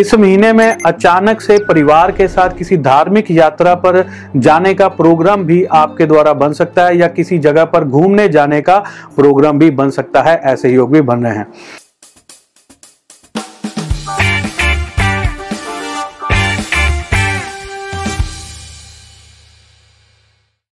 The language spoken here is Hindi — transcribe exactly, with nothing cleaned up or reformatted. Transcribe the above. इस महीने में अचानक से परिवार के साथ किसी धार्मिक यात्रा पर जाने का प्रोग्राम भी आपके द्वारा बन सकता है या किसी जगह पर घूमने जाने का प्रोग्राम भी बन सकता है। ऐसे योग भी बन रहे हैं।